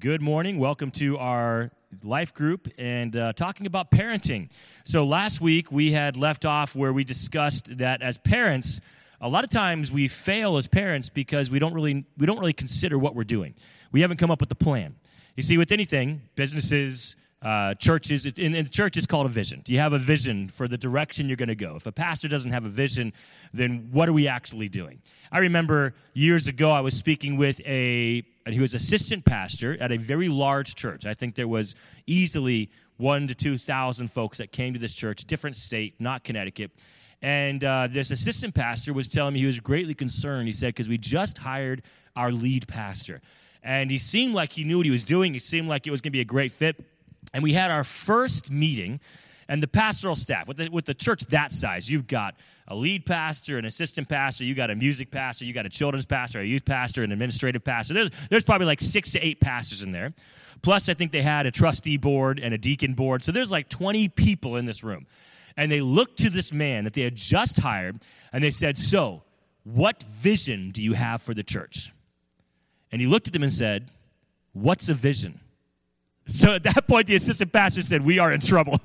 Good morning. Welcome to our life group and talking about parenting. So last week we had left off where we discussed that as parents, a lot of times we fail as parents because we don't really consider what we're doing. We haven't come up with a plan. You see, with anything, businesses, churches, and the church is called a vision. Do you have a vision for the direction you're going to go? If a pastor doesn't have a vision, then what are we actually doing? I remember years ago I was speaking with he was assistant pastor at a very large church. I think there was easily 1,000 to 2,000 folks that came to this church, different state, not Connecticut. And this assistant pastor was telling me he was greatly concerned. He said, because we just hired our lead pastor. And he seemed like he knew what he was doing. He seemed like it was going to be a great fit. And we had our first meeting, and the pastoral staff, with the church that size, you've got a lead pastor, an assistant pastor, you got a music pastor, you got a children's pastor, a youth pastor, an administrative pastor. There's probably like 6 to 8 pastors in there. Plus, I think they had a trustee board and a deacon board. So there's like 20 people in this room. And they looked to this man that they had just hired, and they said, so, what vision do you have for the church? And he looked at them and said, what's a vision? So at that point, the assistant pastor said, we are in trouble.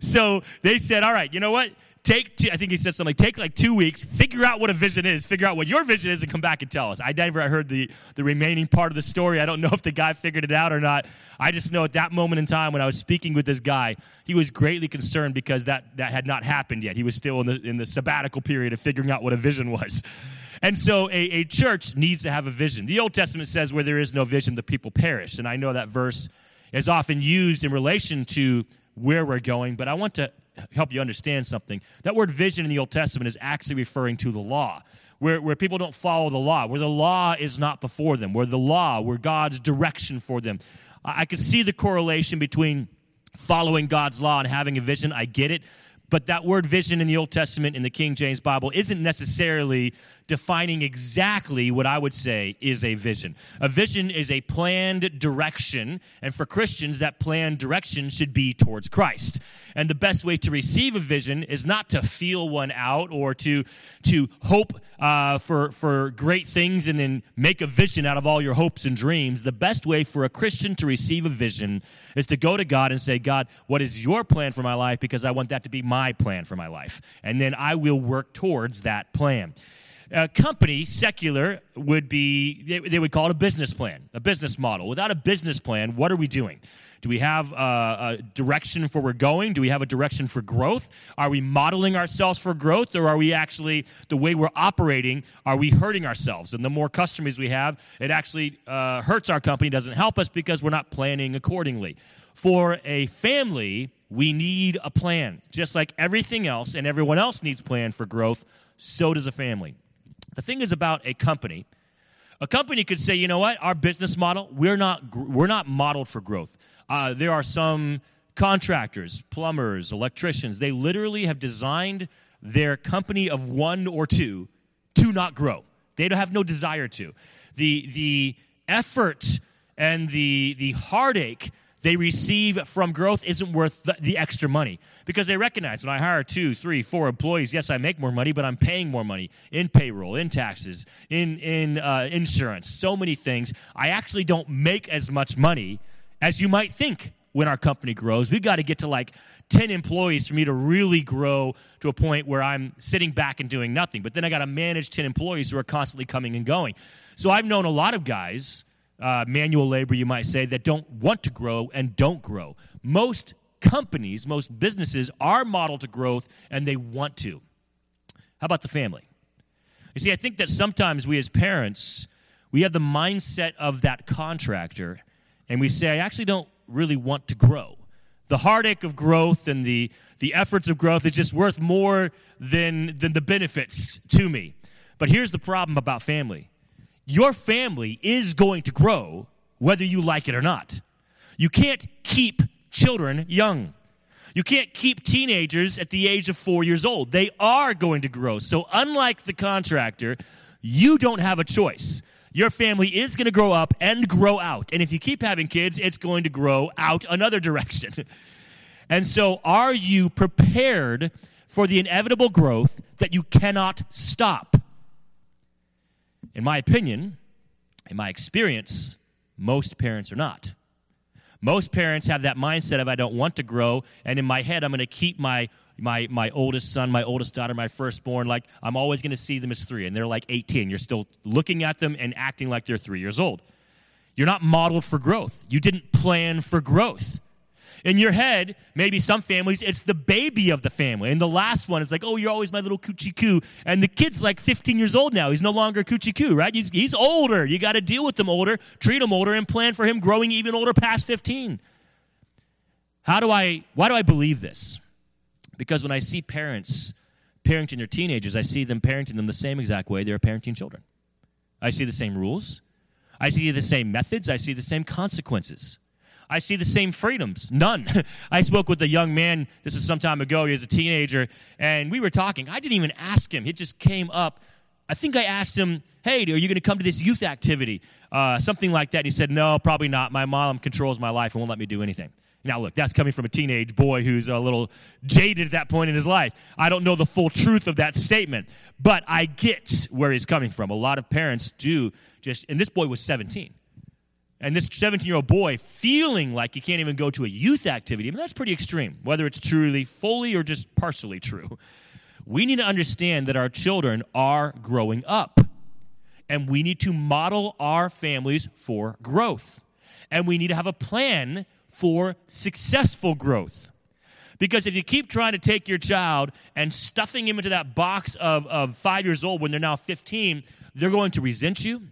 So they said, all right, you know what? I think he said something like, take like 2 weeks, figure out what a vision is, figure out what your vision is, and come back and tell us. I never heard the remaining part of the story. I don't know if the guy figured it out or not. I just know at that moment in time when I was speaking with this guy, he was greatly concerned because that had not happened yet. He was still in the sabbatical period of figuring out what a vision was. And so a church needs to have a vision. The Old Testament says where there is no vision, the people perish. And I know that verse is often used in relation to where we're going, but I want to help you understand something. That word vision in the Old Testament is actually referring to the law, where people don't follow the law, where the law is not before them, where God's direction for them. I could see the correlation between following God's law and having a vision. I get it. But that word vision in the Old Testament in the King James Bible isn't necessarily defining exactly what I would say is a vision. A vision is a planned direction, and for Christians, that planned direction should be towards Christ. And the best way to receive a vision is not to feel one out or to hope for great things and then make a vision out of all your hopes and dreams. The best way for a Christian to receive a vision is to go to God and say, God, what is your plan for my life? Because I want that to be my plan for my life, and then I will work towards that plan. A company, secular, would be, they would call it a business plan, a business model. Without a business plan, what are we doing? Do we have a direction for where we're going? Do we have a direction for growth? Are we modeling ourselves for growth, or are we actually, the way we're operating, are we hurting ourselves? And the more customers we have, it actually hurts our company, doesn't help us because we're not planning accordingly. For a family, we need a plan. Just like everything else and everyone else needs a plan for growth, so does a family. The thing is about a company could say, you know what, our business model, we're not modeled for growth. There are some contractors, plumbers, electricians, they literally have designed their company of one or two to not grow. They don't have no desire to. The effort and the heartache they receive from growth isn't worth the extra money because they recognize when I hire 2, 3, 4 employees, yes, I make more money, but I'm paying more money in payroll, in taxes, in insurance, so many things. I actually don't make as much money as you might think when our company grows. We've got to get to like 10 employees for me to really grow to a point where I'm sitting back and doing nothing. But then I got to manage 10 employees who are constantly coming and going. So I've known a lot of guys, manual labor, you might say, that don't want to grow and don't grow. Most companies, most businesses are modeled to growth and they want to. How about the family? You see, I think that sometimes we as parents, we have the mindset of that contractor and we say, I actually don't really want to grow. The heartache of growth and the efforts of growth is just worth more than the benefits to me. But here's the problem about family. Your family is going to grow whether you like it or not. You can't keep children young. You can't keep teenagers at the age of 4 years old. They are going to grow. So unlike the contractor, you don't have a choice. Your family is going to grow up and grow out. And if you keep having kids, it's going to grow out another direction. And so are you prepared for the inevitable growth that you cannot stop? In my opinion, in my experience, Most parents are not. Most parents have that mindset of I don't want to grow, and in my head I'm going to keep my oldest son, my oldest daughter, my firstborn, like I'm always going to see them as three, and they're like 18. You're still looking at them and acting like they're 3 years old. You're not modeled for growth. You didn't plan for growth. In your head, maybe some families, it's the baby of the family. And the last one is like, oh, you're always my little coochie coo. And the kid's like 15 years old now. He's no longer coochie coo, right? He's older. You got to deal with him older, treat him older, and plan for him growing even older past 15. Why do I believe this? Because when I see parents parenting their teenagers, I see them parenting them the same exact way they're parenting children. I see the same rules. I see the same methods. I see the same consequences. I see the same freedoms. None. I spoke with a young man, this is some time ago, he was a teenager, and we were talking. I didn't even ask him. It just came up. I think I asked him, hey, are you going to come to this youth activity? Something like that. And he said, no, probably not. My mom controls my life and won't let me do anything. Now, look, that's coming from a teenage boy who's a little jaded at that point in his life. I don't know the full truth of that statement, but I get where he's coming from. A lot of parents do just, and this boy was 17. And this 17-year-old boy feeling like he can't even go to a youth activity, I mean, that's pretty extreme, whether it's truly, fully, or just partially true. We need to understand that our children are growing up, and we need to model our families for growth, and we need to have a plan for successful growth. Because if you keep trying to take your child and stuffing him into that box of 5 years old when they're now 15, they're going to resent you.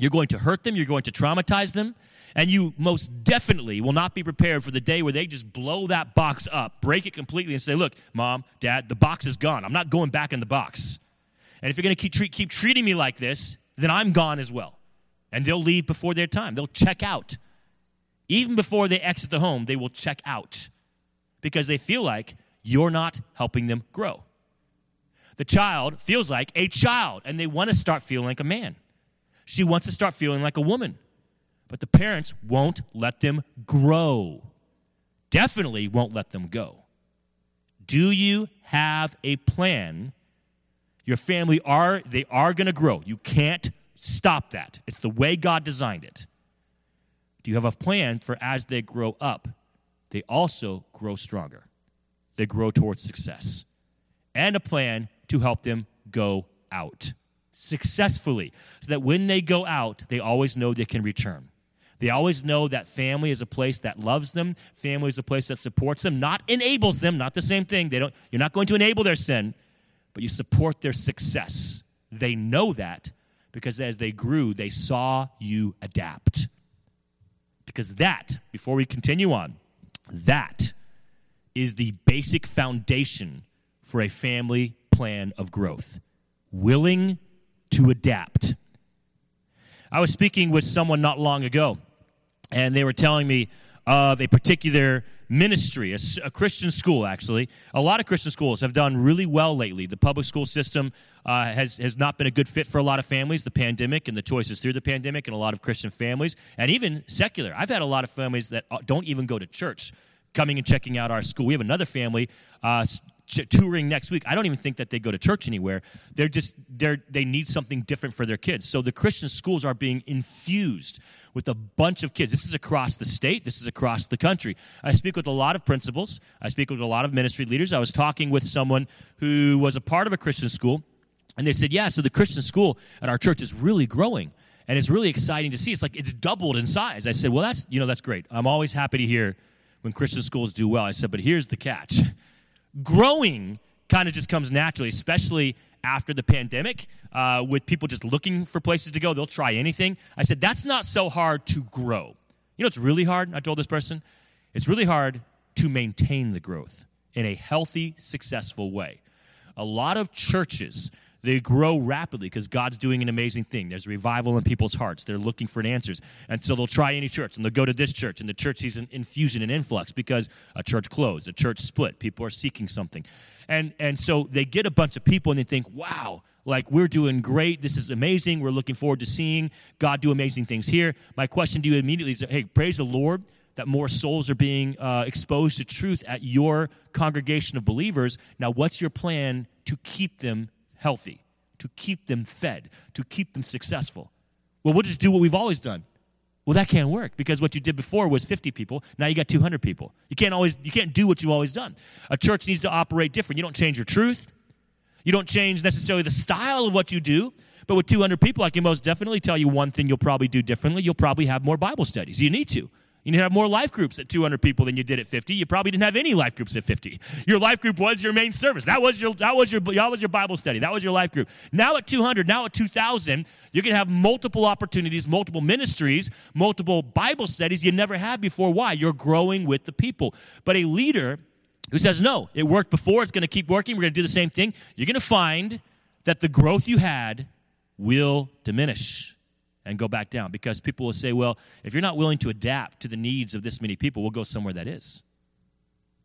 You're going to hurt them. You're going to traumatize them. And you most definitely will not be prepared for the day where they just blow that box up, break it completely, and say, look, Mom, Dad, the box is gone. I'm not going back in the box. And if you're going to keep treating me like this, then I'm gone as well. And they'll leave before their time. They'll check out. Even before they exit the home, they will check out because they feel like you're not helping them grow. The child feels like a child, and they want to start feeling like a man. She wants to start feeling like a woman, but the parents won't let them grow. Definitely won't let them go. Do you have a plan? Your family they are going to grow. You can't stop that. It's the way God designed it. Do you have a plan for as they grow up, they also grow stronger. They grow towards success. And a plan to help them go out successfully, so that when they go out, they always know they can return. They always know that family is a place that loves them. Family is a place that supports them, not enables them, not the same thing. You're not going to enable their sin, but you support their success. They know that because as they grew, they saw you adapt. Because that, before we continue on, that is the basic foundation for a family plan of growth. Willing to adapt. I was speaking with someone not long ago, and they were telling me of a particular ministry, a Christian school, actually. A lot of Christian schools have done really well lately. The public school system has not been a good fit for a lot of families, the pandemic and the choices through the pandemic, and a lot of Christian families, and even secular. I've had a lot of families that don't even go to church coming and checking out our school. We have another family touring next week. I don't even think that they go to church anywhere. They need something different for their kids. So the Christian schools are being infused with a bunch of kids. This is across the state. This is across the country. I speak with a lot of principals. I speak with a lot of ministry leaders. I was talking with someone who was a part of a Christian school, and they said, yeah, so the Christian school at our church is really growing, and it's really exciting to see. It's like it's doubled in size. I said, well, that's great. I'm always happy to hear when Christian schools do well. I said, but here's the catch. Growing kind of just comes naturally, especially after the pandemic, with people just looking for places to go. They'll try anything. I said, that's not so hard to grow. You know, it's really hard, I told this person, it's really hard to maintain the growth in a healthy, successful way. A lot of churches, they grow rapidly because God's doing an amazing thing. There's revival in people's hearts. They're looking for answers. And so they'll try any church, and they'll go to this church, and the church sees an infusion and influx because a church closed, a church split. People are seeking something. And so they get a bunch of people, and they think, wow, like we're doing great. This is amazing. We're looking forward to seeing God do amazing things here. My question to you immediately is, hey, praise the Lord that more souls are being exposed to truth at your congregation of believers. Now, what's your plan to keep them healthy, to keep them fed, to keep them successful? Well, we'll just do what we've always done. Well, that can't work because what you did before was 50 people. Now you got 200 people. You can't do what you've always done. A church needs to operate different. You don't change your truth. You don't change necessarily the style of what you do. But with 200 people, I can most definitely tell you one thing you'll probably do differently. You'll probably have more Bible studies. You need to. You need to have more life groups at 200 people than you did at 50. You probably didn't have any life groups at 50. Your life group was your main service. That was your Bible study. That was your life group. Now at 200, now at 2,000, you're going to have multiple opportunities, multiple ministries, multiple Bible studies you never had before. Why? You're growing with the people. But a leader who says, no, it worked before, it's going to keep working, we're going to do the same thing, you're going to find that the growth you had will diminish and go back down, because people will say, well, if you're not willing to adapt to the needs of this many people, we'll go somewhere that is.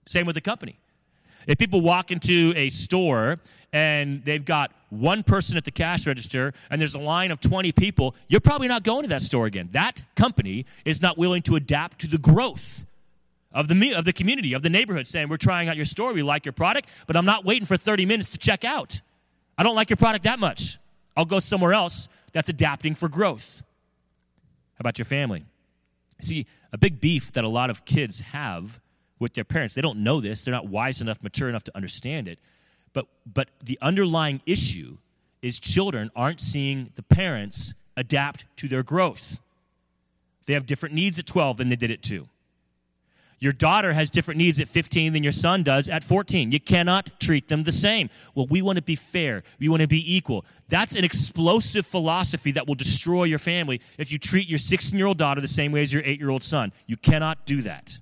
Same with the company. If people walk into a store and they've got one person at the cash register and there's a line of 20 people, you're probably not going to that store again. That company is not willing to adapt to the growth of the community, of the neighborhood, saying, we're trying out your store, we like your product, but I'm not waiting for 30 minutes to check out. I don't like your product that much. I'll go somewhere else that's adapting for growth. How about your family? See, a big beef that a lot of kids have with their parents, they don't know this, they're not wise enough, mature enough to understand it, but the underlying issue is children aren't seeing the parents adapt to their growth. They have different needs at 12 than they did at 2. Your daughter has different needs at 15 than your son does at 14. You cannot treat them the same. Well, we want to be fair. We want to be equal. That's an explosive philosophy that will destroy your family if you treat your 16-year-old daughter the same way as your 8-year-old son. You cannot do that.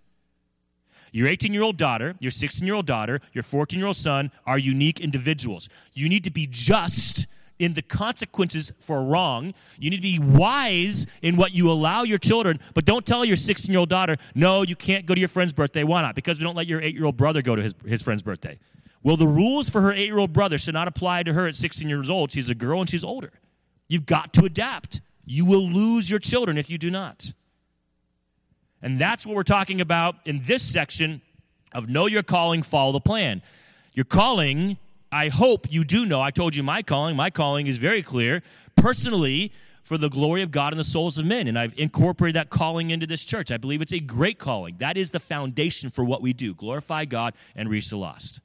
Your 18-year-old daughter, your 16-year-old daughter, your 14-year-old son are unique individuals. You need to be just in the consequences for wrong. You need to be wise in what you allow your children, but don't tell your 16-year-old daughter, no, you can't go to your friend's birthday. Why not? Because we don't let your 8-year-old brother go to his friend's birthday. Well, the rules for her 8-year-old brother should not apply to her at 16 years old. She's a girl and she's older. You've got to adapt. You will lose your children if you do not. And that's what we're talking about in this section of Know Your Calling, Follow the Plan. Your calling, I hope you do know. I told you my calling. My calling is very clear. Personally, for the glory of God and the souls of men. And I've incorporated that calling into this church. I believe it's a great calling. That is the foundation for what we do. Glorify God and reach the lost.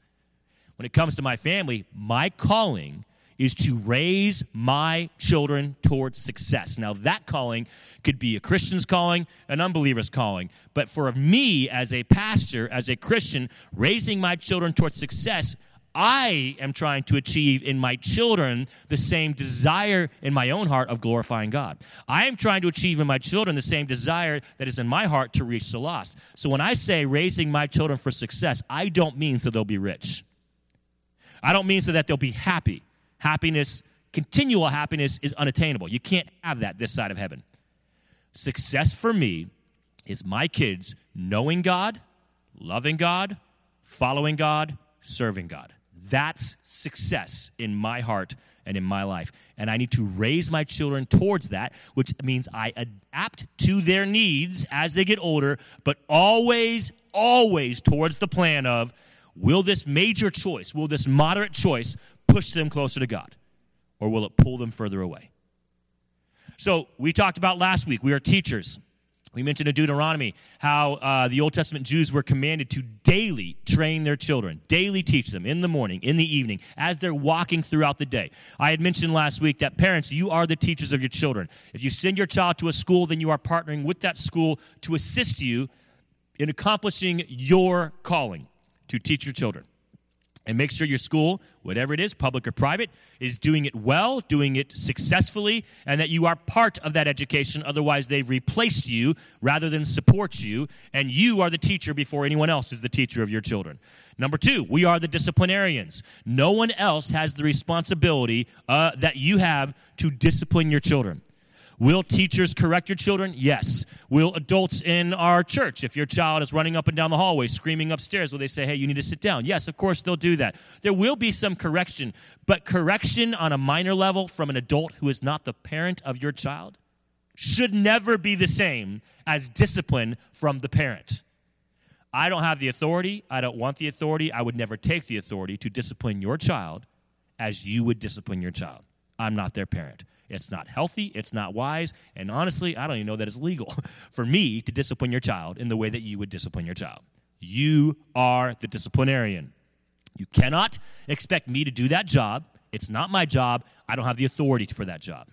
When it comes to my family, my calling is to raise my children towards success. Now, that calling could be a Christian's calling, an unbeliever's calling. But for me, as a pastor, as a Christian, raising my children towards success, I am trying to achieve in my children the same desire in my own heart of glorifying God. I am trying to achieve in my children the same desire that is in my heart to reach the lost. So when I say raising my children for success, I don't mean so they'll be rich. I don't mean so that they'll be happy. Happiness, continual happiness is unattainable. You can't have that this side of heaven. Success for me is my kids knowing God, loving God, following God, serving God. That's success in my heart and in my life. And I need to raise my children towards that, which means I adapt to their needs as they get older, but always, always towards the plan of, will this major choice, will this moderate choice push them closer to God? Or will it pull them further away? So we talked about last week, we are teachers. We mentioned in Deuteronomy how the Old Testament Jews were commanded to daily train their children, daily teach them in the morning, in the evening, as they're walking throughout the day. I had mentioned last week that parents, you are the teachers of your children. If you send your child to a school, then you are partnering with that school to assist you in accomplishing your calling to teach your children. And make sure your school, whatever it is, public or private, is doing it well, doing it successfully, and that you are part of that education. Otherwise, they've replaced you rather than support you, and you are the teacher before anyone else is the teacher of your children. Number two, we are the disciplinarians. No one else has the responsibility that you have to discipline your children. Will teachers correct your children? Yes. Will adults in our church, if your child is running up and down the hallway, screaming upstairs, will they say, hey, you need to sit down? Yes, of course, they'll do that. There will be some correction, but correction on a minor level from an adult who is not the parent of your child should never be the same as discipline from the parent. I don't have the authority. I don't want the authority. I would never take the authority to discipline your child as you would discipline your child. I'm not their parent. It's not healthy. It's not wise. And honestly, I don't even know that it's legal for me to discipline your child in the way that you would discipline your child. You are the disciplinarian. You cannot expect me to do that job. It's not my job. I don't have the authority for that job.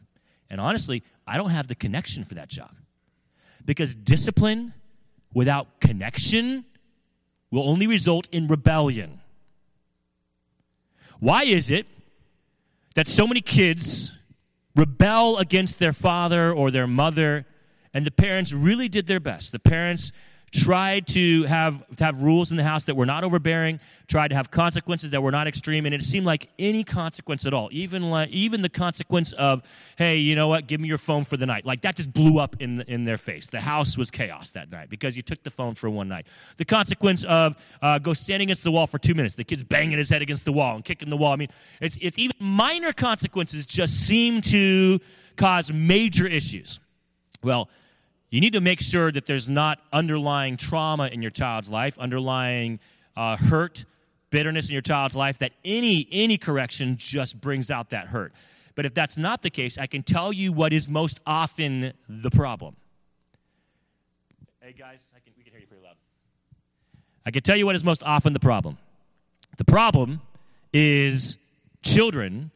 And honestly, I don't have the connection for that job. Because discipline without connection will only result in rebellion. Why is it that so many kids rebel against their father or their mother, and the parents really did their best? The parents tried to have rules in the house that were not overbearing, tried to have consequences that were not extreme, and it seemed like any consequence at all, even the consequence of, hey, you know what, give me your phone for the night. Like, that just blew up in their face. The house was chaos that night because you took the phone for one night. The consequence of go standing against the wall for 2 minutes, the kid's banging his head against the wall and kicking the wall. I mean, it's even minor consequences just seem to cause major issues. Well, you need to make sure that there's not underlying trauma in your child's life, underlying hurt, bitterness in your child's life, that any correction just brings out that hurt. But if that's not the case, I can tell you what is most often the problem. Hey, guys, we can hear you pretty loud. I can tell you what is most often the problem. The problem is children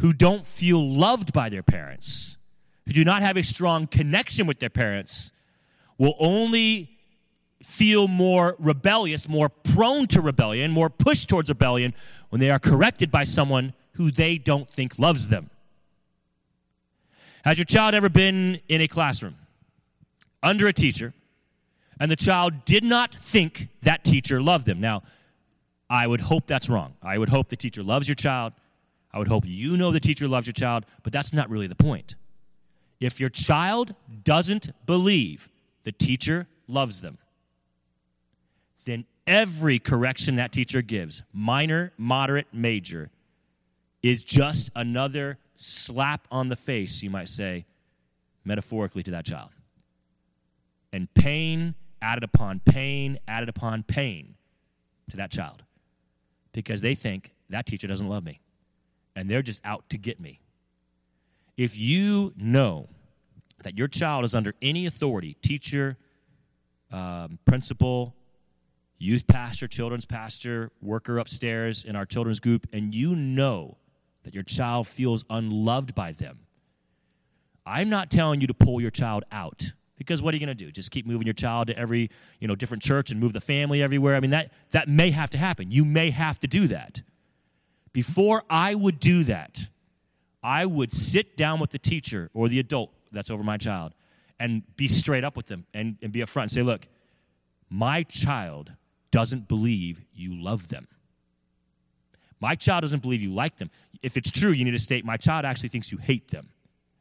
who don't feel loved by their parents, who do not have a strong connection with their parents, will only feel more rebellious, more prone to rebellion, more pushed towards rebellion when they are corrected by someone who they don't think loves them. Has your child ever been in a classroom under a teacher, and the child did not think that teacher loved them? Now, I would hope that's wrong. I would hope the teacher loves your child. I would hope you know the teacher loves your child, but that's not really the point. If your child doesn't believe the teacher loves them, then every correction that teacher gives, minor, moderate, major, is just another slap on the face, you might say, metaphorically, to that child. And pain added upon pain to that child, because they think that teacher doesn't love me, and they're just out to get me. If you know that your child is under any authority, teacher, principal, youth pastor, children's pastor, worker upstairs in our children's group, and you know that your child feels unloved by them, I'm not telling you to pull your child out, because what are you going to do? Just keep moving your child to every, different church and move the family everywhere? I mean, that may have to happen. You may have to do that. Before I would do that, I would sit down with the teacher or the adult that's over my child and be straight up with them and be upfront and say, look, my child doesn't believe you love them. My child doesn't believe you like them. If it's true, you need to state, my child actually thinks you hate them.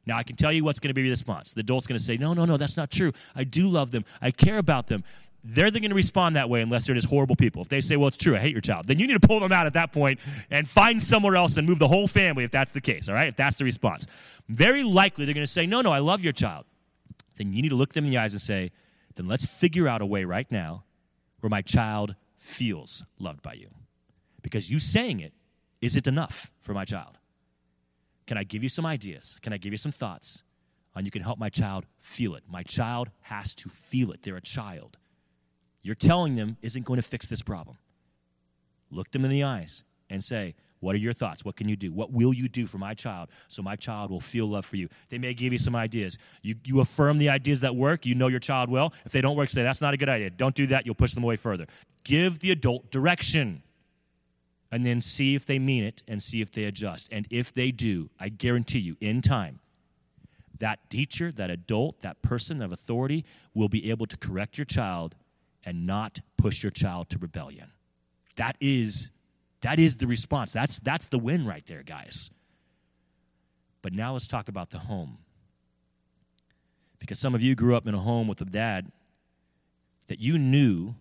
Now, I can tell you what's going to be the response. The adult's going to say, no, that's not true. I do love them. I care about them. They're going to respond that way unless they're just horrible people. If they say, well, it's true, I hate your child, then you need to pull them out at that point and find somewhere else and move the whole family if that's the case, all right, if that's the response. Very likely they're going to say, no, I love your child. Then you need to look them in the eyes and say, then let's figure out a way right now where my child feels loved by you. Because you saying it isn't enough for my child. Can I give you some ideas? Can I give you some thoughts? And you can help my child feel it. My child has to feel it. They're a child. You're telling them isn't going to fix this problem. Look them in the eyes and say, what are your thoughts? What can you do? What will you do for my child so my child will feel love for you? They may give you some ideas. You affirm the ideas that work. You know your child well. If they don't work, say, that's not a good idea. Don't do that. You'll push them away further. Give the adult direction and then see if they mean it and see if they adjust. And if they do, I guarantee you, in time, that teacher, that adult, that person of authority will be able to correct your child and not push your child to rebellion. That is the response. That's the win right there, guys. But now let's talk about the home. Because some of you grew up in a home with a dad that you knew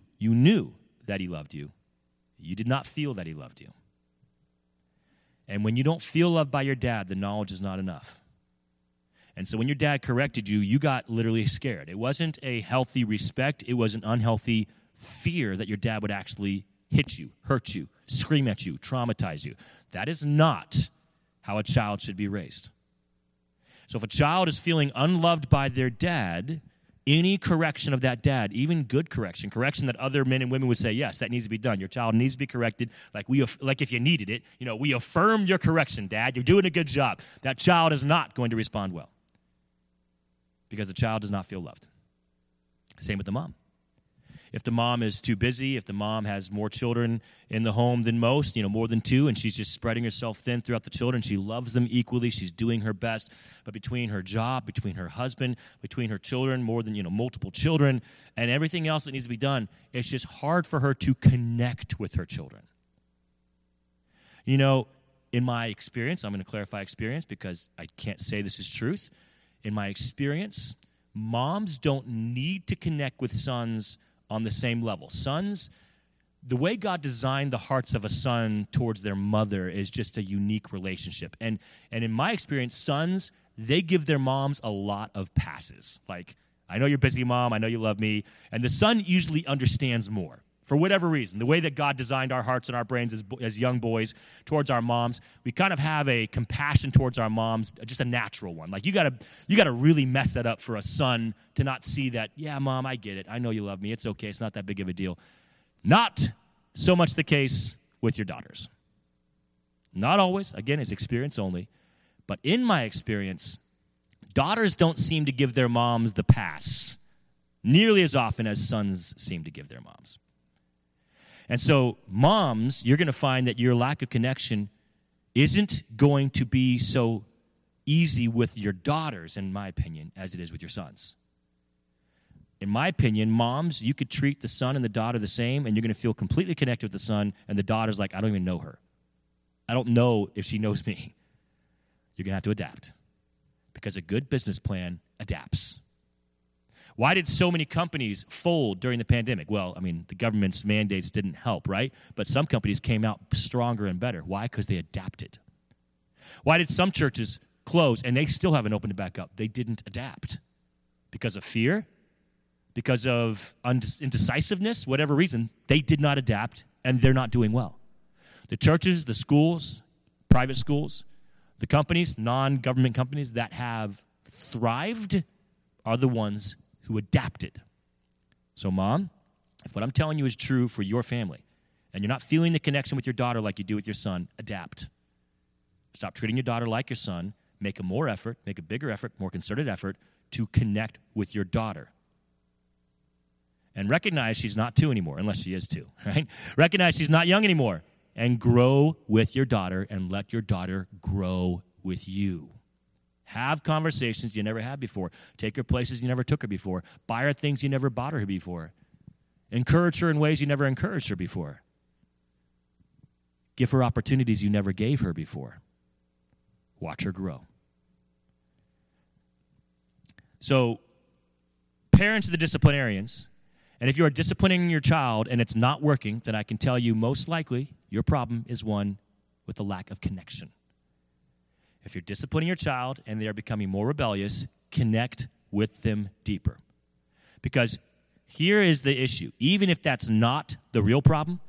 that he loved you. You did not feel that he loved you. And when you don't feel loved by your dad, the knowledge is not enough. And so when your dad corrected you, you got literally scared. It wasn't a healthy respect. It was an unhealthy fear that your dad would actually hit you, hurt you, scream at you, traumatize you. That is not how a child should be raised. So if a child is feeling unloved by their dad, any correction of that dad, even good correction, correction that other men and women would say, yes, that needs to be done. Your child needs to be corrected. Like if you needed it, you know, we affirm your correction, Dad. You're doing a good job. That child is not going to respond well because the child does not feel loved. Same with the mom. If the mom is too busy, if the mom has more children in the home than most, you know, more than two, and she's just spreading herself thin throughout the children, she loves them equally, she's doing her best, but between her job, between her husband, between her children, more than, you know, multiple children, and everything else that needs to be done, it's just hard for her to connect with her children. You know, in my experience, I'm going to clarify experience because I can't say this is truth. In my experience, moms don't need to connect with sons on the same level. Sons, the way God designed the hearts of a son towards their mother is just a unique relationship. And in my experience, sons, they give their moms a lot of passes. Like, I know you're busy, Mom. I know you love me. And the son usually understands more. For whatever reason, the way that God designed our hearts and our brains as young boys towards our moms, we kind of have a compassion towards our moms, just a natural one. Like, you gotta really mess that up for a son to not see that, yeah, Mom, I get it. I know you love me. It's okay. It's not that big of a deal. Not so much the case with your daughters. Not always. Again, it's experience only. But in my experience, daughters don't seem to give their moms the pass nearly as often as sons seem to give their moms. And so, moms, you're going to find that your lack of connection isn't going to be so easy with your daughters, in my opinion, as it is with your sons. In my opinion, moms, you could treat the son and the daughter the same, and you're going to feel completely connected with the son, and the daughter's like, I don't even know her. I don't know if she knows me. You're going to have to adapt, because a good business plan adapts. Why did so many companies fold during the pandemic? Well, I mean, the government's mandates didn't help, right? But some companies came out stronger and better. Why? Because they adapted. Why did some churches close and they still haven't opened it back up? They didn't adapt. Because of fear? Because of indecisiveness? Whatever reason, they did not adapt and they're not doing well. The churches, the schools, private schools, the companies, non-government companies that have thrived are the ones who adapted. So, Mom, if what I'm telling you is true for your family and you're not feeling the connection with your daughter like you do with your son, adapt. Stop treating your daughter like your son. Make a more effort, make a bigger effort, more concerted effort to connect with your daughter. And recognize she's not two anymore, unless she is two, right? Recognize she's not young anymore. And grow with your daughter and let your daughter grow with you. Have conversations you never had before. Take her places you never took her before. Buy her things you never bought her before. Encourage her in ways you never encouraged her before. Give her opportunities you never gave her before. Watch her grow. So, parents are the disciplinarians, and if you are disciplining your child and it's not working, then I can tell you most likely your problem is one with a lack of connection. If you're disciplining your child and they are becoming more rebellious, connect with them deeper. Because here is the issue. Even if that's not the real problem,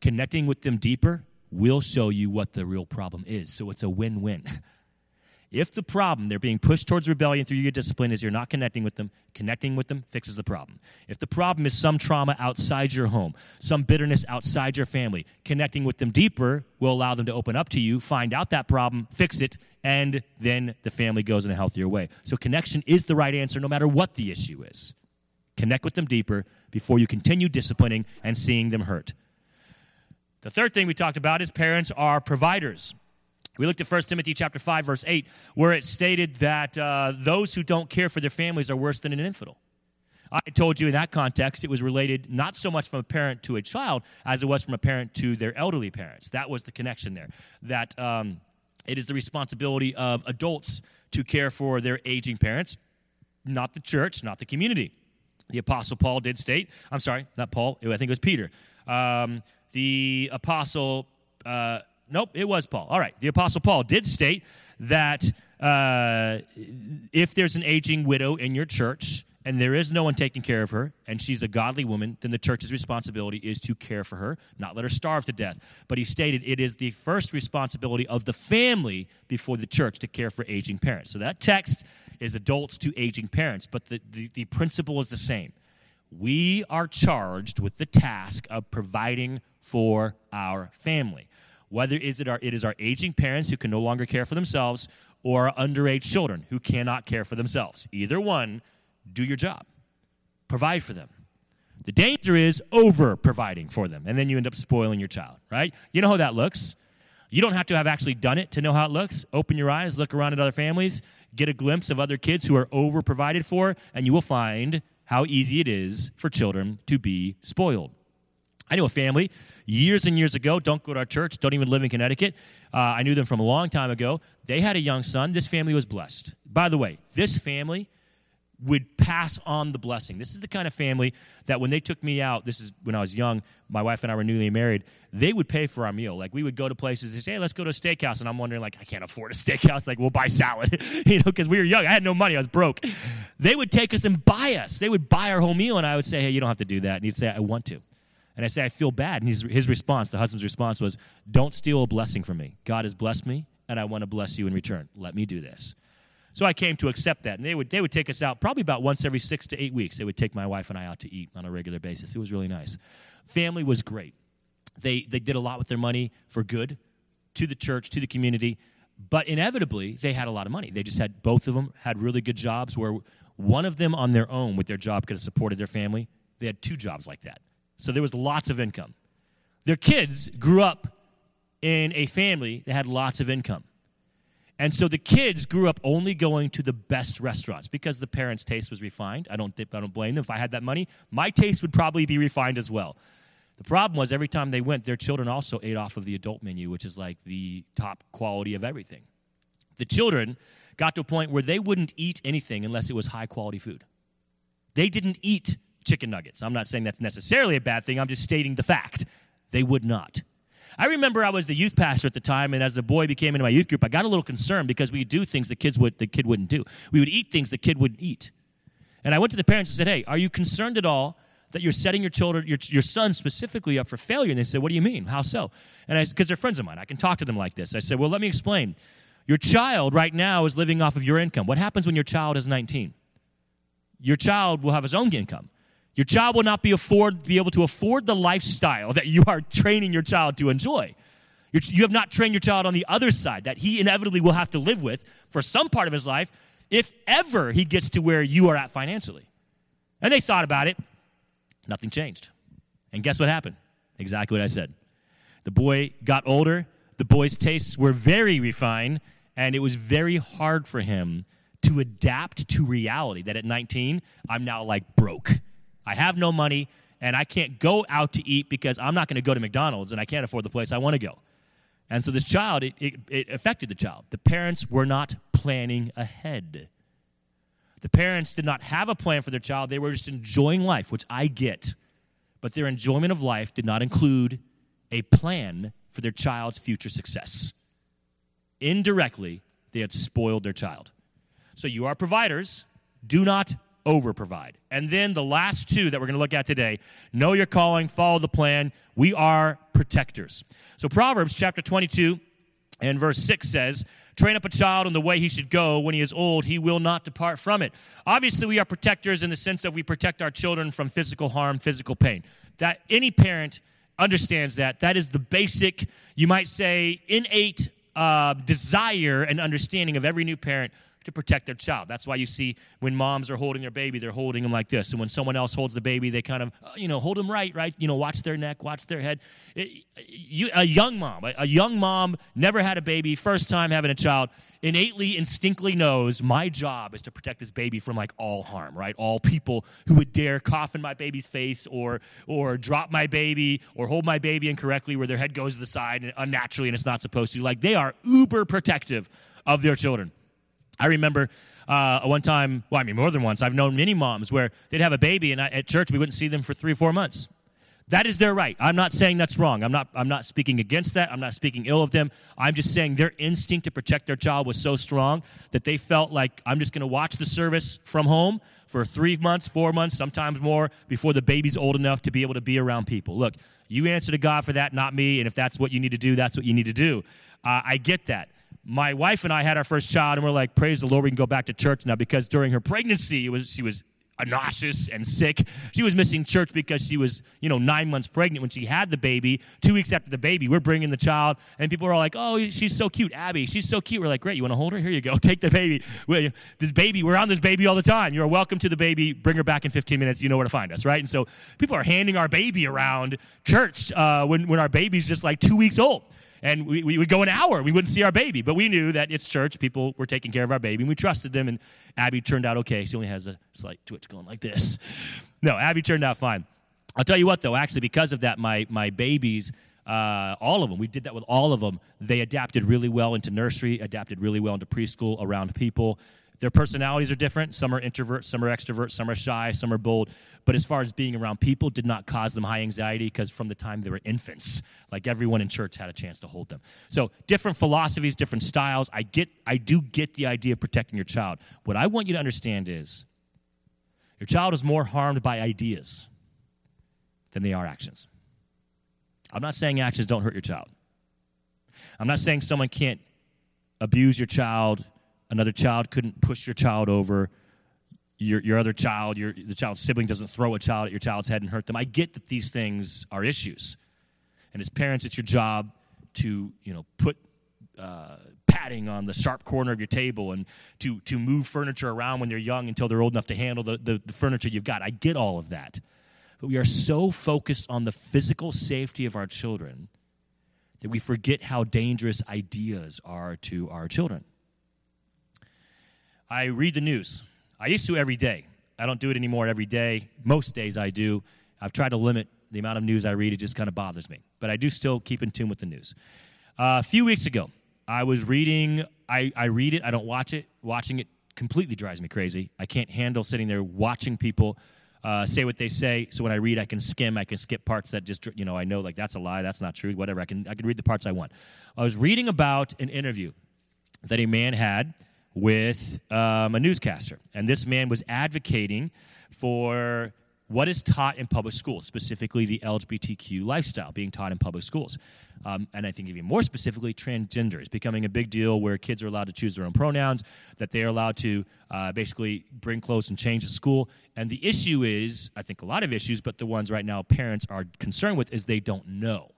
connecting with them deeper will show you what the real problem is. So it's a win-win. If the problem, they're being pushed towards rebellion through your discipline, is you're not connecting with them fixes the problem. If the problem is some trauma outside your home, some bitterness outside your family, connecting with them deeper will allow them to open up to you, find out that problem, fix it, and then the family goes in a healthier way. So connection is the right answer no matter what the issue is. Connect with them deeper before you continue disciplining and seeing them hurt. The third thing we talked about is parents are providers. We looked at 1 Timothy chapter 5, verse 8, where it stated that those who don't care for their families are worse than an infidel. I told you in that context it was related not so much from a parent to a child as it was from a parent to their elderly parents. That was the connection there, that it is the responsibility of adults to care for their aging parents, not the church, not the community. The Apostle Paul did state, I'm sorry, not Paul, I think it was Peter. It was Paul. All right. The Apostle Paul did state that if there's an aging widow in your church and there is no one taking care of her, and she's a godly woman, then the church's responsibility is to care for her, not let her starve to death. But he stated it is the first responsibility of the family before the church to care for aging parents. So that text is adults to aging parents, but the principle is the same. We are charged with the task of providing for our family, whether it is our aging parents who can no longer care for themselves or our underage children who cannot care for themselves. Either one, do your job. Provide for them. The danger is over-providing for them, and then you end up spoiling your child, right? You know how that looks. You don't have to have actually done it to know how it looks. Open your eyes, look around at other families, get a glimpse of other kids who are over-provided for, and you will find how easy it is for children to be spoiled. I knew a family years and years ago, don't go to our church, don't even live in Connecticut. I knew them from a long time ago. They had a young son. This family was blessed. By the way, this family would pass on the blessing. This is the kind of family that when they took me out, this is when I was young, my wife and I were newly married, they would pay for our meal. Like, we would go to places, they say, hey, let's go to a steakhouse. And I'm wondering, like, I can't afford a steakhouse. Like, we'll buy salad, because we were young. I had no money. I was broke. They would take us and buy us. They would buy our whole meal. And I would say, hey, you don't have to do that. And he'd say, I want to. And I say, I feel bad. And his response, the husband's response was, don't steal a blessing from me. God has blessed me, and I want to bless you in return. Let me do this. So I came to accept that. And they would take us out probably about once every 6 to 8 weeks. They would take my wife and I out to eat on a regular basis. It was really nice. Family was great. They did a lot with their money for good, to the church, to the community. But inevitably, they had a lot of money. They just had, both of them had really good jobs where one of them on their own with their job could have supported their family. They had two jobs like that. So there was lots of income. Their kids grew up in a family that had lots of income. And so the kids grew up only going to the best restaurants because the parents' taste was refined. I don't blame them. If I had that money, my taste would probably be refined as well. The problem was every time they went, their children also ate off of the adult menu, which is like the top quality of everything. The children got to a point where they wouldn't eat anything unless it was high-quality food. They didn't eat chicken nuggets. I'm not saying that's necessarily a bad thing. I'm just stating the fact. They would not. I remember I was the youth pastor at the time, and as the boy became into my youth group, I got a little concerned because we do things the kid wouldn't do. We would eat things the kid wouldn't eat. And I went to the parents and said, hey, are you concerned at all that you're setting your children, your son specifically, up for failure? And they said, what do you mean? How so? And because they're friends of mine, I can talk to them like this. I said, well, let me explain. Your child right now is living off of your income. What happens when your child is 19? Your child will have his own income. Your child will not be able to afford the lifestyle that you are training your child to enjoy. You have not trained your child on the other side that he inevitably will have to live with for some part of his life if ever he gets to where you are at financially. And they thought about it. Nothing changed. And guess what happened? Exactly what I said. The boy got older. The boy's tastes were very refined, and it was very hard for him to adapt to reality that at 19, I'm now like broke. I have no money, and I can't go out to eat because I'm not going to go to McDonald's, and I can't afford the place I want to go. And so this child, it affected the child. The parents were not planning ahead. The parents did not have a plan for their child. They were just enjoying life, which I get. But their enjoyment of life did not include a plan for their child's future success. Indirectly, they had spoiled their child. So you are providers. Do not over-provide. And then the last two that we're going to look at today, know your calling, follow the plan. We are protectors. So Proverbs chapter 22 and verse 6 says, train up a child in the way he should go. When he is old, he will not depart from it. Obviously, we are protectors in the sense that we protect our children from physical harm, physical pain. That any parent understands that. That is the basic, you might say, innate desire and understanding of every new parent to protect their child. That's why you see when moms are holding their baby, they're holding them like this. And when someone else holds the baby, they kind of, hold them right? Watch their neck, watch their head. A young mom never had a baby, first time having a child, innately, instinctively knows my job is to protect this baby from like all harm, right? All people who would dare cough in my baby's face or drop my baby or hold my baby incorrectly where their head goes to the side and unnaturally and it's not supposed to. Like, they are uber protective of their children. I remember one time, more than once, I've known many moms where they'd have a baby, and at church we wouldn't see them for 3 or 4 months. That is their right. I'm not saying that's wrong. I'm not speaking against that. I'm not speaking ill of them. I'm just saying their instinct to protect their child was so strong that they felt like, I'm just going to watch the service from home for 3 months, 4 months, sometimes more, before the baby's old enough to be able to be around people. Look, you answer to God for that, not me, and if that's what you need to do, that's what you need to do. I get that. My wife and I had our first child, and we're like, praise the Lord, we can go back to church now, because during her pregnancy, she was nauseous and sick. She was missing church because she was, 9 months pregnant when she had the baby. 2 weeks after the baby, we're bringing the child, and people are like, oh, she's so cute, Abby. She's so cute. We're like, great, you want to hold her? Here you go. Take the baby. We're on this baby all the time. You're welcome to the baby. Bring her back in 15 minutes. You know where to find us, right? And so people are handing our baby around church when our baby's just like 2 weeks old. And we would go an hour. We wouldn't see our baby. But we knew that it's church. People were taking care of our baby, and we trusted them. And Abby turned out okay. She only has a slight twitch going like this. No, Abby turned out fine. I'll tell you what, though. Actually, because of that, my babies, all of them, we did that with all of them. They adapted really well into nursery, adapted really well into preschool, around people. Their personalities are different. Some are introverts, some are extroverts, some are shy, some are bold. But as far as being around people, did not cause them high anxiety, because from the time they were infants, like, everyone in church had a chance to hold them. So different philosophies, different styles. I do get the idea of protecting your child. What I want you to understand is your child is more harmed by ideas than they are actions. I'm not saying actions don't hurt your child. I'm not saying someone can't abuse your child. Another child couldn't push your child over. Your other child, the child's sibling doesn't throw a child at your child's head and hurt them. I get that these things are issues. And as parents, it's your job to, put padding on the sharp corner of your table, and to move furniture around when they're young until they're old enough to handle the furniture you've got. I get all of that. But we are so focused on the physical safety of our children that we forget how dangerous ideas are to our children. I read the news. I used to every day. I don't do it anymore every day. Most days I do. I've tried to limit the amount of news I read. It just kind of bothers me. But I do still keep in tune with the news. A few weeks ago, I was reading. I read it. I don't watch it. Watching it completely drives me crazy. I can't handle sitting there watching people say what they say. So when I read, I can skim. I can skip parts that just, I know, like, that's a lie. That's not true. Whatever. I can read the parts I want. I was reading about an interview that a man had with a newscaster. And this man was advocating for what is taught in public schools, specifically the LGBTQ lifestyle being taught in public schools. And I think even more specifically, transgender is becoming a big deal, where kids are allowed to choose their own pronouns, that they are allowed to basically bring clothes and change at school. And the issue is, I think a lot of issues, but the ones right now parents are concerned with is they don't know.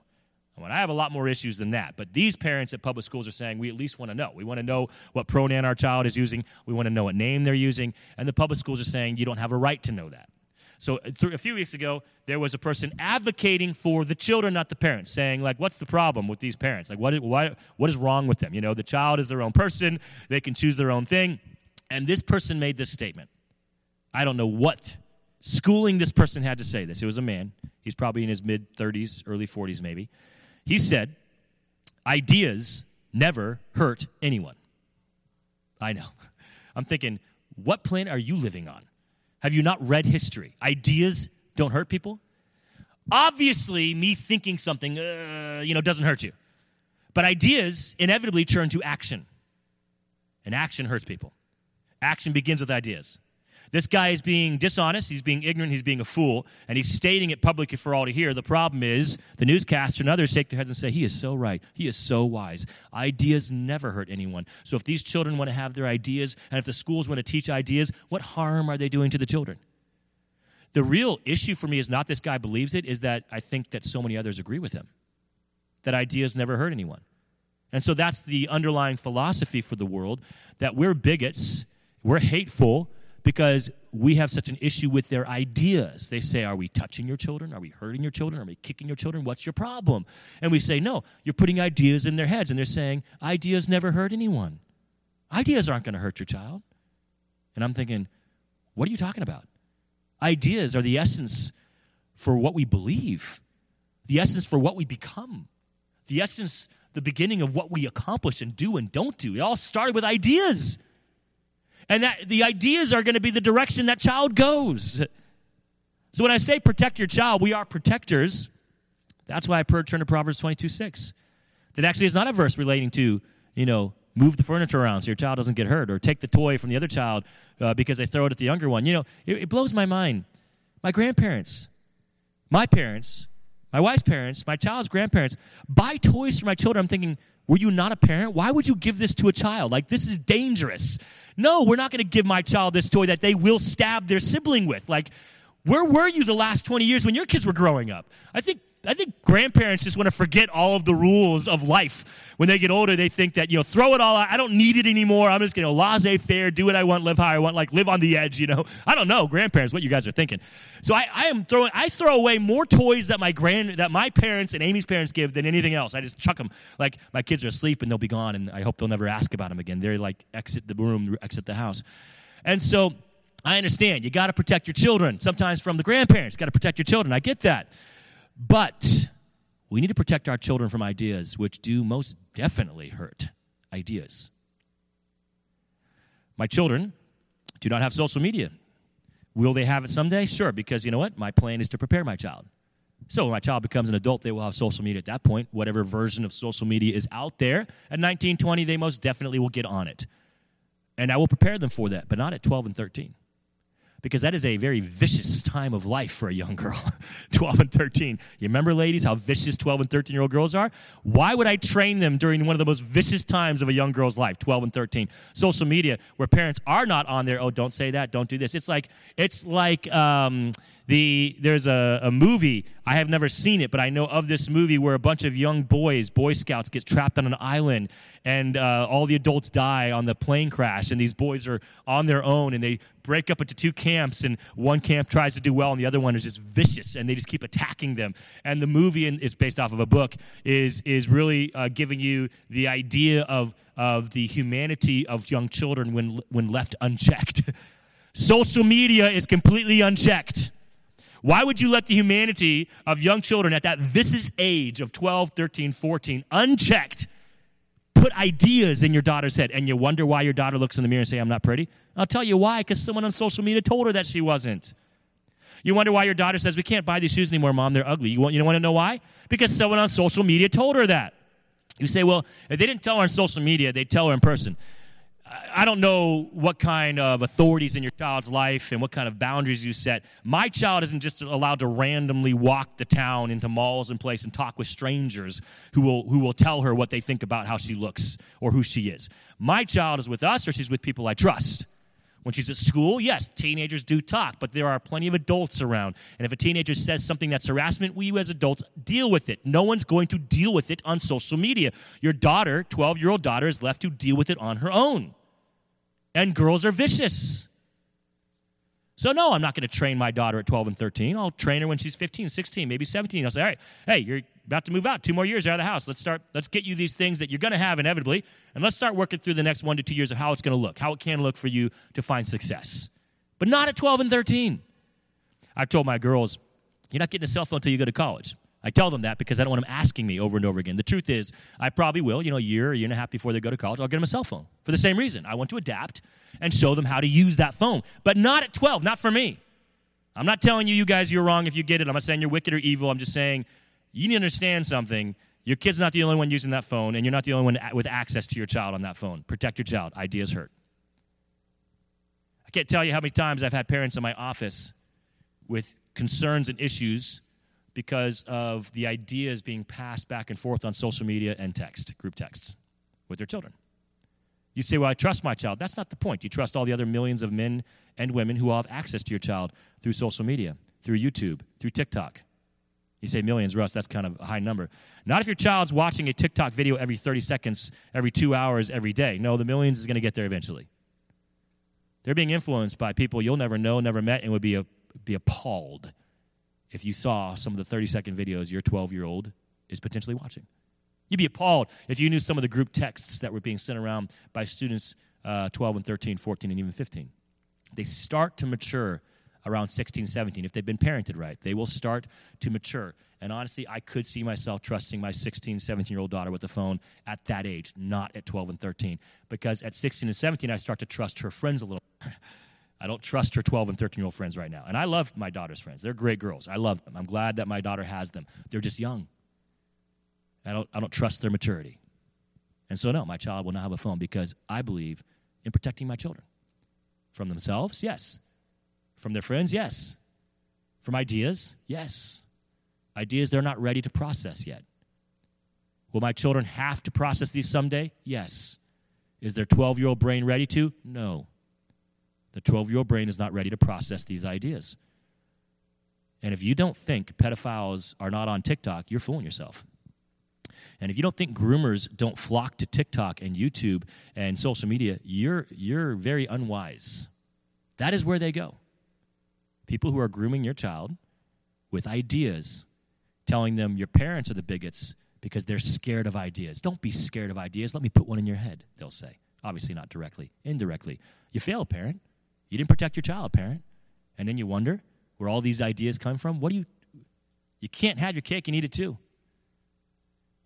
I have a lot more issues than that. But these parents at public schools are saying, we at least want to know. We want to know what pronoun our child is using. We want to know what name they're using. And the public schools are saying, you don't have a right to know that. So a few weeks ago, there was a person advocating for the children, not the parents, saying, like, what's the problem with these parents? Like, what is wrong with them? The child is their own person. They can choose their own thing. And this person made this statement. I don't know what schooling this person had to say this. It was a man. He's probably in his mid-30s, early 40s maybe. He said, ideas never hurt anyone. I know. I'm thinking, what planet are you living on? Have you not read history? Ideas don't hurt people? Obviously, me thinking something, doesn't hurt you. But ideas inevitably turn to action. And action hurts people. Action begins with ideas. This guy is being dishonest, he's being ignorant, he's being a fool, and he's stating it publicly for all to hear. The problem is the newscaster and others shake their heads and say, he is so right, he is so wise. Ideas never hurt anyone. So if these children want to have their ideas, and if the schools want to teach ideas, what harm are they doing to the children? The real issue for me is not this guy believes it, is that I think that so many others agree with him, that ideas never hurt anyone. And so that's the underlying philosophy for the world, that we're bigots, we're hateful, because we have such an issue with their ideas. They say, are we touching your children? Are we hurting your children? Are we kicking your children? What's your problem? And we say, no, you're putting ideas in their heads. And they're saying, ideas never hurt anyone. Ideas aren't going to hurt your child. And I'm thinking, what are you talking about? Ideas are the essence for what we believe, the essence for what we become, the essence, the beginning of what we accomplish and do and don't do. It all started with ideas. And that the ideas are going to be the direction that child goes. So when I say protect your child, we are protectors. That's why I turn to Proverbs 22:6. That actually is not a verse relating to, move the furniture around so your child doesn't get hurt, or take the toy from the other child because they throw it at the younger one. It blows my mind. My grandparents, my parents, my wife's parents, my child's grandparents buy toys for my children. I'm thinking, were you not a parent? Why would you give this to a child? Like, this is dangerous. No, we're not going to give my child this toy that they will stab their sibling with. Like, where were you the last 20 years when your kids were growing up? I think grandparents just want to forget all of the rules of life. When they get older, they think that, throw it all out. I don't need it anymore. I'm just going to laissez-faire, do what I want, live how I want, like live on the edge, I don't know, grandparents, what you guys are thinking. So I throw away more toys that my parents and Amy's parents give than anything else. I just chuck them. Like, my kids are asleep and they'll be gone, and I hope they'll never ask about them again. They're like, exit the room, exit the house. And so I understand. You got to protect your children, sometimes from the grandparents. Got to protect your children. I get that. But we need to protect our children from ideas which do most definitely hurt ideas. My children do not have social media. Will they have it someday? Sure, because you know what? My plan is to prepare my child. So when my child becomes an adult, they will have social media at that point. Whatever version of social media is out there at 19, 20, they most definitely will get on it. And I will prepare them for that, but not at 12 and 13. Because that is a very vicious time of life for a young girl, 12 and 13. You remember, ladies, how vicious 12 and 13-year-old girls are? Why would I train them during one of the most vicious times of a young girl's life, 12 and 13? Social media, where parents are not on there. Oh, don't say that, don't do this. There's a movie, I have never seen it, but I know of this movie where a bunch of young boys, Boy Scouts, get trapped on an island, and all the adults die on the plane crash, and these boys are on their own, and they break up into two camps, and one camp tries to do well, and the other one is just vicious, and they just keep attacking them. And the movie, and it's based off of a book, is really giving you the idea of the humanity of young children when left unchecked. Social media is completely unchecked. Why would you let the humanity of young children at that vicious age of 12, 13, 14, unchecked, put ideas in your daughter's head? And you wonder why your daughter looks in the mirror and say, I'm not pretty? I'll tell you why, because someone on social media told her that she wasn't. You wonder why your daughter says, we can't buy these shoes anymore, Mom, they're ugly. You want to know why? Because someone on social media told her that. You say, well, if they didn't tell her on social media, they'd tell her in person. I don't know what kind of authorities in your child's life and what kind of boundaries you set. My child isn't just allowed to randomly walk the town into malls and places and talk with strangers who will tell her what they think about how she looks or who she is. My child is with us, or she's with people I trust. When she's at school, yes, teenagers do talk, but there are plenty of adults around. And if a teenager says something that's harassment, we as adults deal with it. No one's going to deal with it on social media. Your daughter, 12-year-old daughter, is left to deal with it on her own. And girls are vicious. So no, I'm not going to train my daughter at 12 and 13. I'll train her when she's 15, 16, maybe 17. I'll say, all right, hey, you're about to move out. 2 more years out of the house. Let's get you these things that you're going to have inevitably, and let's start working through the next 1 to 2 years of how it's going to look, how it can look for you to find success. But not at 12 and 13. I've told my girls, you're not getting a cell phone until you go to college. I tell them that because I don't want them asking me over and over again. The truth is, I probably will, a year and a half before they go to college, I'll get them a cell phone for the same reason. I want to adapt and show them how to use that phone, but not at 12, not for me. I'm not telling you guys you're wrong if you get it. I'm not saying you're wicked or evil. I'm just saying you need to understand something. Your kid's not the only one using that phone, and you're not the only one with access to your child on that phone. Protect your child. Ideas hurt. I can't tell you how many times I've had parents in my office with concerns and issues because of the ideas being passed back and forth on social media and text, group texts, with their children. You say, well, I trust my child. That's not the point. You trust all the other millions of men and women who all have access to your child through social media, through YouTube, through TikTok. You say millions, Russ, that's kind of a high number. Not if your child's watching a TikTok video every 30 seconds, every 2 hours, every day. No, the millions is going to get there eventually. They're being influenced by people you'll never know, never met, and would be appalled if you saw some of the 30-second videos your 12-year-old is potentially watching. You'd be appalled if you knew some of the group texts that were being sent around by students 12 and 13, 14, and even 15. They start to mature around 16, 17. If they've been parented right, they will start to mature. And honestly, I could see myself trusting my 16, 17-year-old daughter with the phone at that age, not at 12 and 13. Because at 16 and 17, I start to trust her friends a little. I don't trust her 12 and 13-year-old friends right now. And I love my daughter's friends. They're great girls. I love them. I'm glad that my daughter has them. They're just young. I don't trust their maturity. And so, no, my child will not have a phone because I believe in protecting my children. From themselves, yes. From their friends, yes. From ideas, yes. Ideas they're not ready to process yet. Will my children have to process these someday? Yes. Is their 12-year-old brain ready to? No. The 12-year-old brain is not ready to process these ideas. And if you don't think pedophiles are not on TikTok, you're fooling yourself. And if you don't think groomers don't flock to TikTok and YouTube and social media, you're very unwise. That is where they go. People who are grooming your child with ideas, telling them your parents are the bigots because they're scared of ideas. Don't be scared of ideas. Let me put one in your head, they'll say. Obviously not directly, indirectly. You failed, parent. You didn't protect your child, parent. And then you wonder where all these ideas come from. You can't have your cake and eat it too.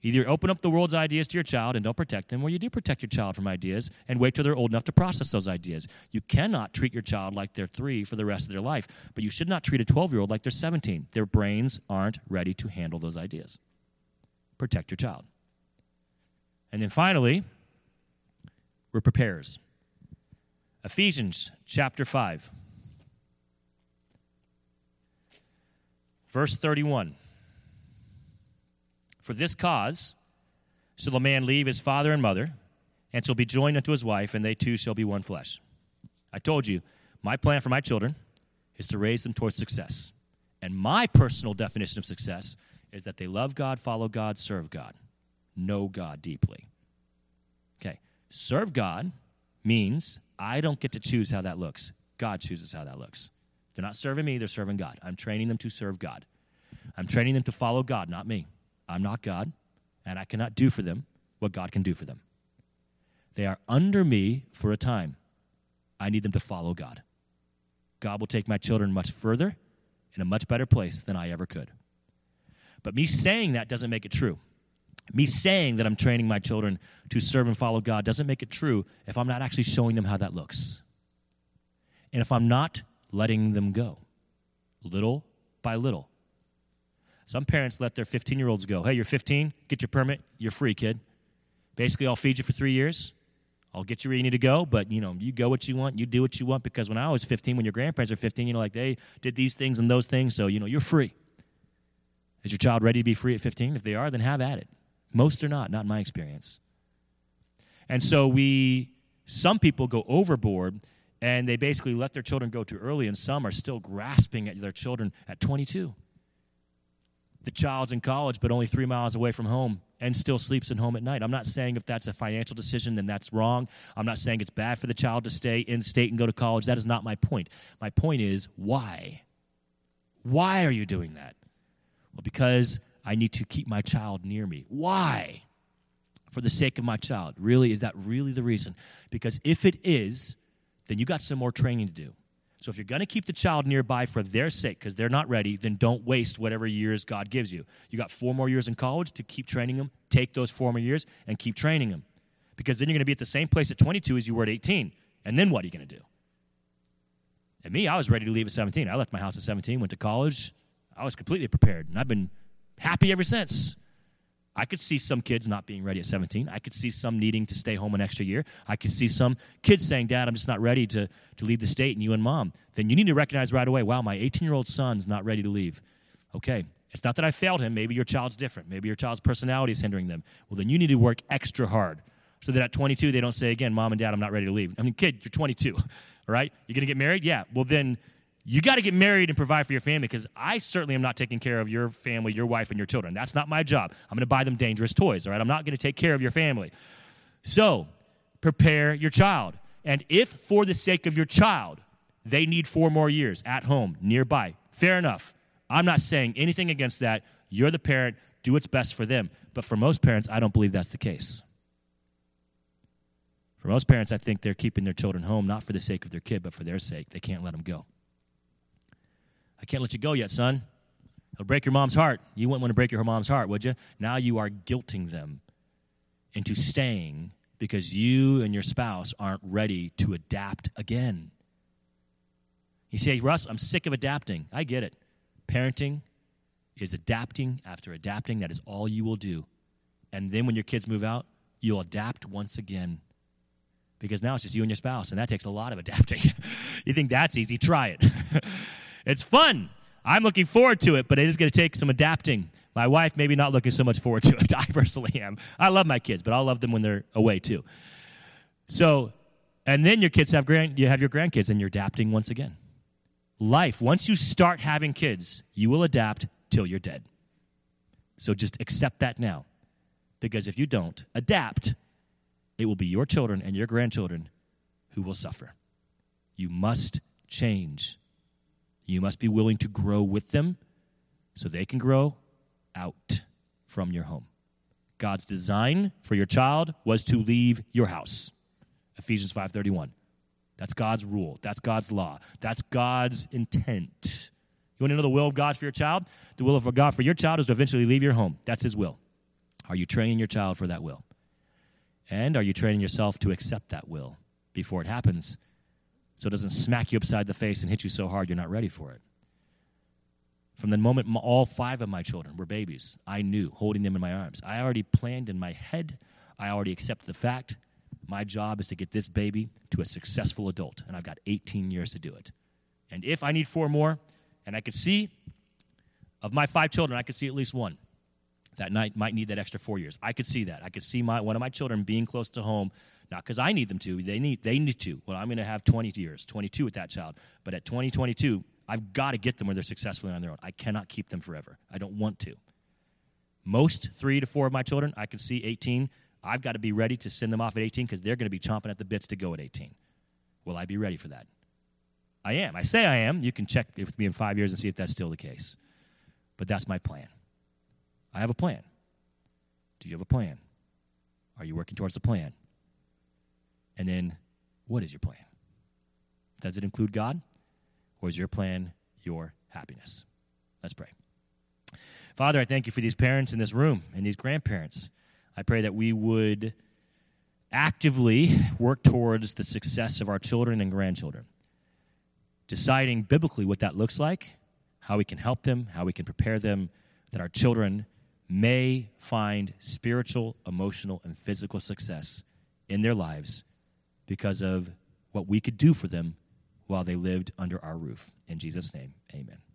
Either open up the world's ideas to your child and don't protect them, or you do protect your child from ideas and wait till they're old enough to process those ideas. You cannot treat your child like they're 3 for the rest of their life, but you should not treat a 12-year-old like they're 17. Their brains aren't ready to handle those ideas. Protect your child. And then finally, we're preparers. Ephesians chapter 5, verse 31. For this cause shall a man leave his father and mother, and shall be joined unto his wife, and they two shall be one flesh. I told you, my plan for my children is to raise them towards success. And my personal definition of success is that they love God, follow God, serve God, know God deeply. Okay, serve God means I don't get to choose how that looks. God chooses how that looks. They're not serving me, they're serving God. I'm training them to serve God. I'm training them to follow God, not me. I'm not God, and I cannot do for them what God can do for them. They are under me for a time. I need them to follow God. God will take my children much further in a much better place than I ever could. But me saying that doesn't make it true. Me saying that I'm training my children to serve and follow God doesn't make it true if I'm not actually showing them how that looks. And if I'm not letting them go, little by little. Some parents let their 15-year-olds go. Hey, you're 15, get your permit, you're free, kid. Basically, I'll feed you for 3 years. I'll get you where you need to go, but, you go what you want, you do what you want, because when I was 15, when your grandparents are 15, they did these things and those things, so, you're free. Is your child ready to be free at 15? If they are, then have at it. Most are not in my experience. And so some people go overboard, and they basically let their children go too early, and some are still grasping at their children at 22. The child's in college but only 3 miles away from home and still sleeps at home at night. I'm not saying if that's a financial decision, then that's wrong. I'm not saying it's bad for the child to stay in state and go to college. That is not my point. My point is, why? Why are you doing that? Well, because I need to keep my child near me. Why? For the sake of my child. Really, is that really the reason? Because if it is, then you got some more training to do. So if you're going to keep the child nearby for their sake because they're not ready, then don't waste whatever years God gives you. You got 4 more years in college to keep training them. Take those 4 more years and keep training them, because then you're going to be at the same place at 22 as you were at 18. And then what are you going to do? And me, I was ready to leave at 17. I left my house at 17, went to college. I was completely prepared, and I've been happy ever since. I could see some kids not being ready at 17. I could see some needing to stay home an extra year. I could see some kids saying, Dad, I'm just not ready to leave the state, and you and Mom. Then you need to recognize right away, wow, my 18-year-old son's not ready to leave. Okay, it's not that I failed him. Maybe your child's different. Maybe your child's personality is hindering them. Well, then you need to work extra hard so that at 22 they don't say again, Mom and Dad, I'm not ready to leave. I mean, kid, you're 22, all right? You're going to get married? Yeah, well, then you got to get married and provide for your family, because I certainly am not taking care of your family, your wife, and your children. That's not my job. I'm going to buy them dangerous toys, all right? I'm not going to take care of your family. So prepare your child. And if for the sake of your child, they need 4 more years at home, nearby, fair enough. I'm not saying anything against that. You're the parent. Do what's best for them. But for most parents, I don't believe that's the case. For most parents, I think they're keeping their children home, not for the sake of their kid, but for their sake. They can't let them go. I can't let you go yet, son. It'll break your mom's heart. You wouldn't want to break your mom's heart, would you? Now you are guilting them into staying because you and your spouse aren't ready to adapt again. You say, Russ, I'm sick of adapting. I get it. Parenting is adapting after adapting. That is all you will do. And then when your kids move out, you'll adapt once again. Because now it's just you and your spouse, and that takes a lot of adapting. You think that's easy? Try it. It's fun. I'm looking forward to it, but it is going to take some adapting. My wife maybe not looking so much forward to it. I personally am. I love my kids, but I'll love them when they're away too. So, and then your kids have your grandkids, and you're adapting once again. Life, once you start having kids, you will adapt till you're dead. So just accept that now. Because if you don't adapt, it will be your children and your grandchildren who will suffer. You must change. You must be willing to grow with them so they can grow out from your home. God's design for your child was to leave your house. Ephesians 5:31. That's God's rule. That's God's law. That's God's intent. You want to know the will of God for your child? The will of God for your child is to eventually leave your home. That's his will. Are you training your child for that will? And are you training yourself to accept that will before it happens so it doesn't smack you upside the face and hit you so hard you're not ready for it? From the moment all five of my children were babies, I knew, holding them in my arms. I already planned in my head. I already accepted the fact. My job is to get this baby to a successful adult, and I've got 18 years to do it. And if I need four more, and I could see, of my five children, I could see at least one that might need that extra 4 years. I could see that. I could see one of my children being close to home, not because I need them to. They need to. Well, I'm going to have 20 years, 22 with that child. But at 22, I've got to get them where they're successfully on their own. I cannot keep them forever. I don't want to. Most 3 to 4 of my children, I could see 18. I've got to be ready to send them off at 18 because they're going to be chomping at the bits to go at 18. Will I be ready for that? I am. I say I am. You can check with me in 5 years and see if that's still the case. But that's my plan. I have a plan. Do you have a plan? Are you working towards the plan? And then, what is your plan? Does it include God? Or is your plan your happiness? Let's pray. Father, I thank you for these parents in this room and these grandparents. I pray that we would actively work towards the success of our children and grandchildren, deciding biblically what that looks like, how we can help them, how we can prepare them, that our children may find spiritual, emotional, and physical success in their lives because of what we could do for them while they lived under our roof. In Jesus' name, amen.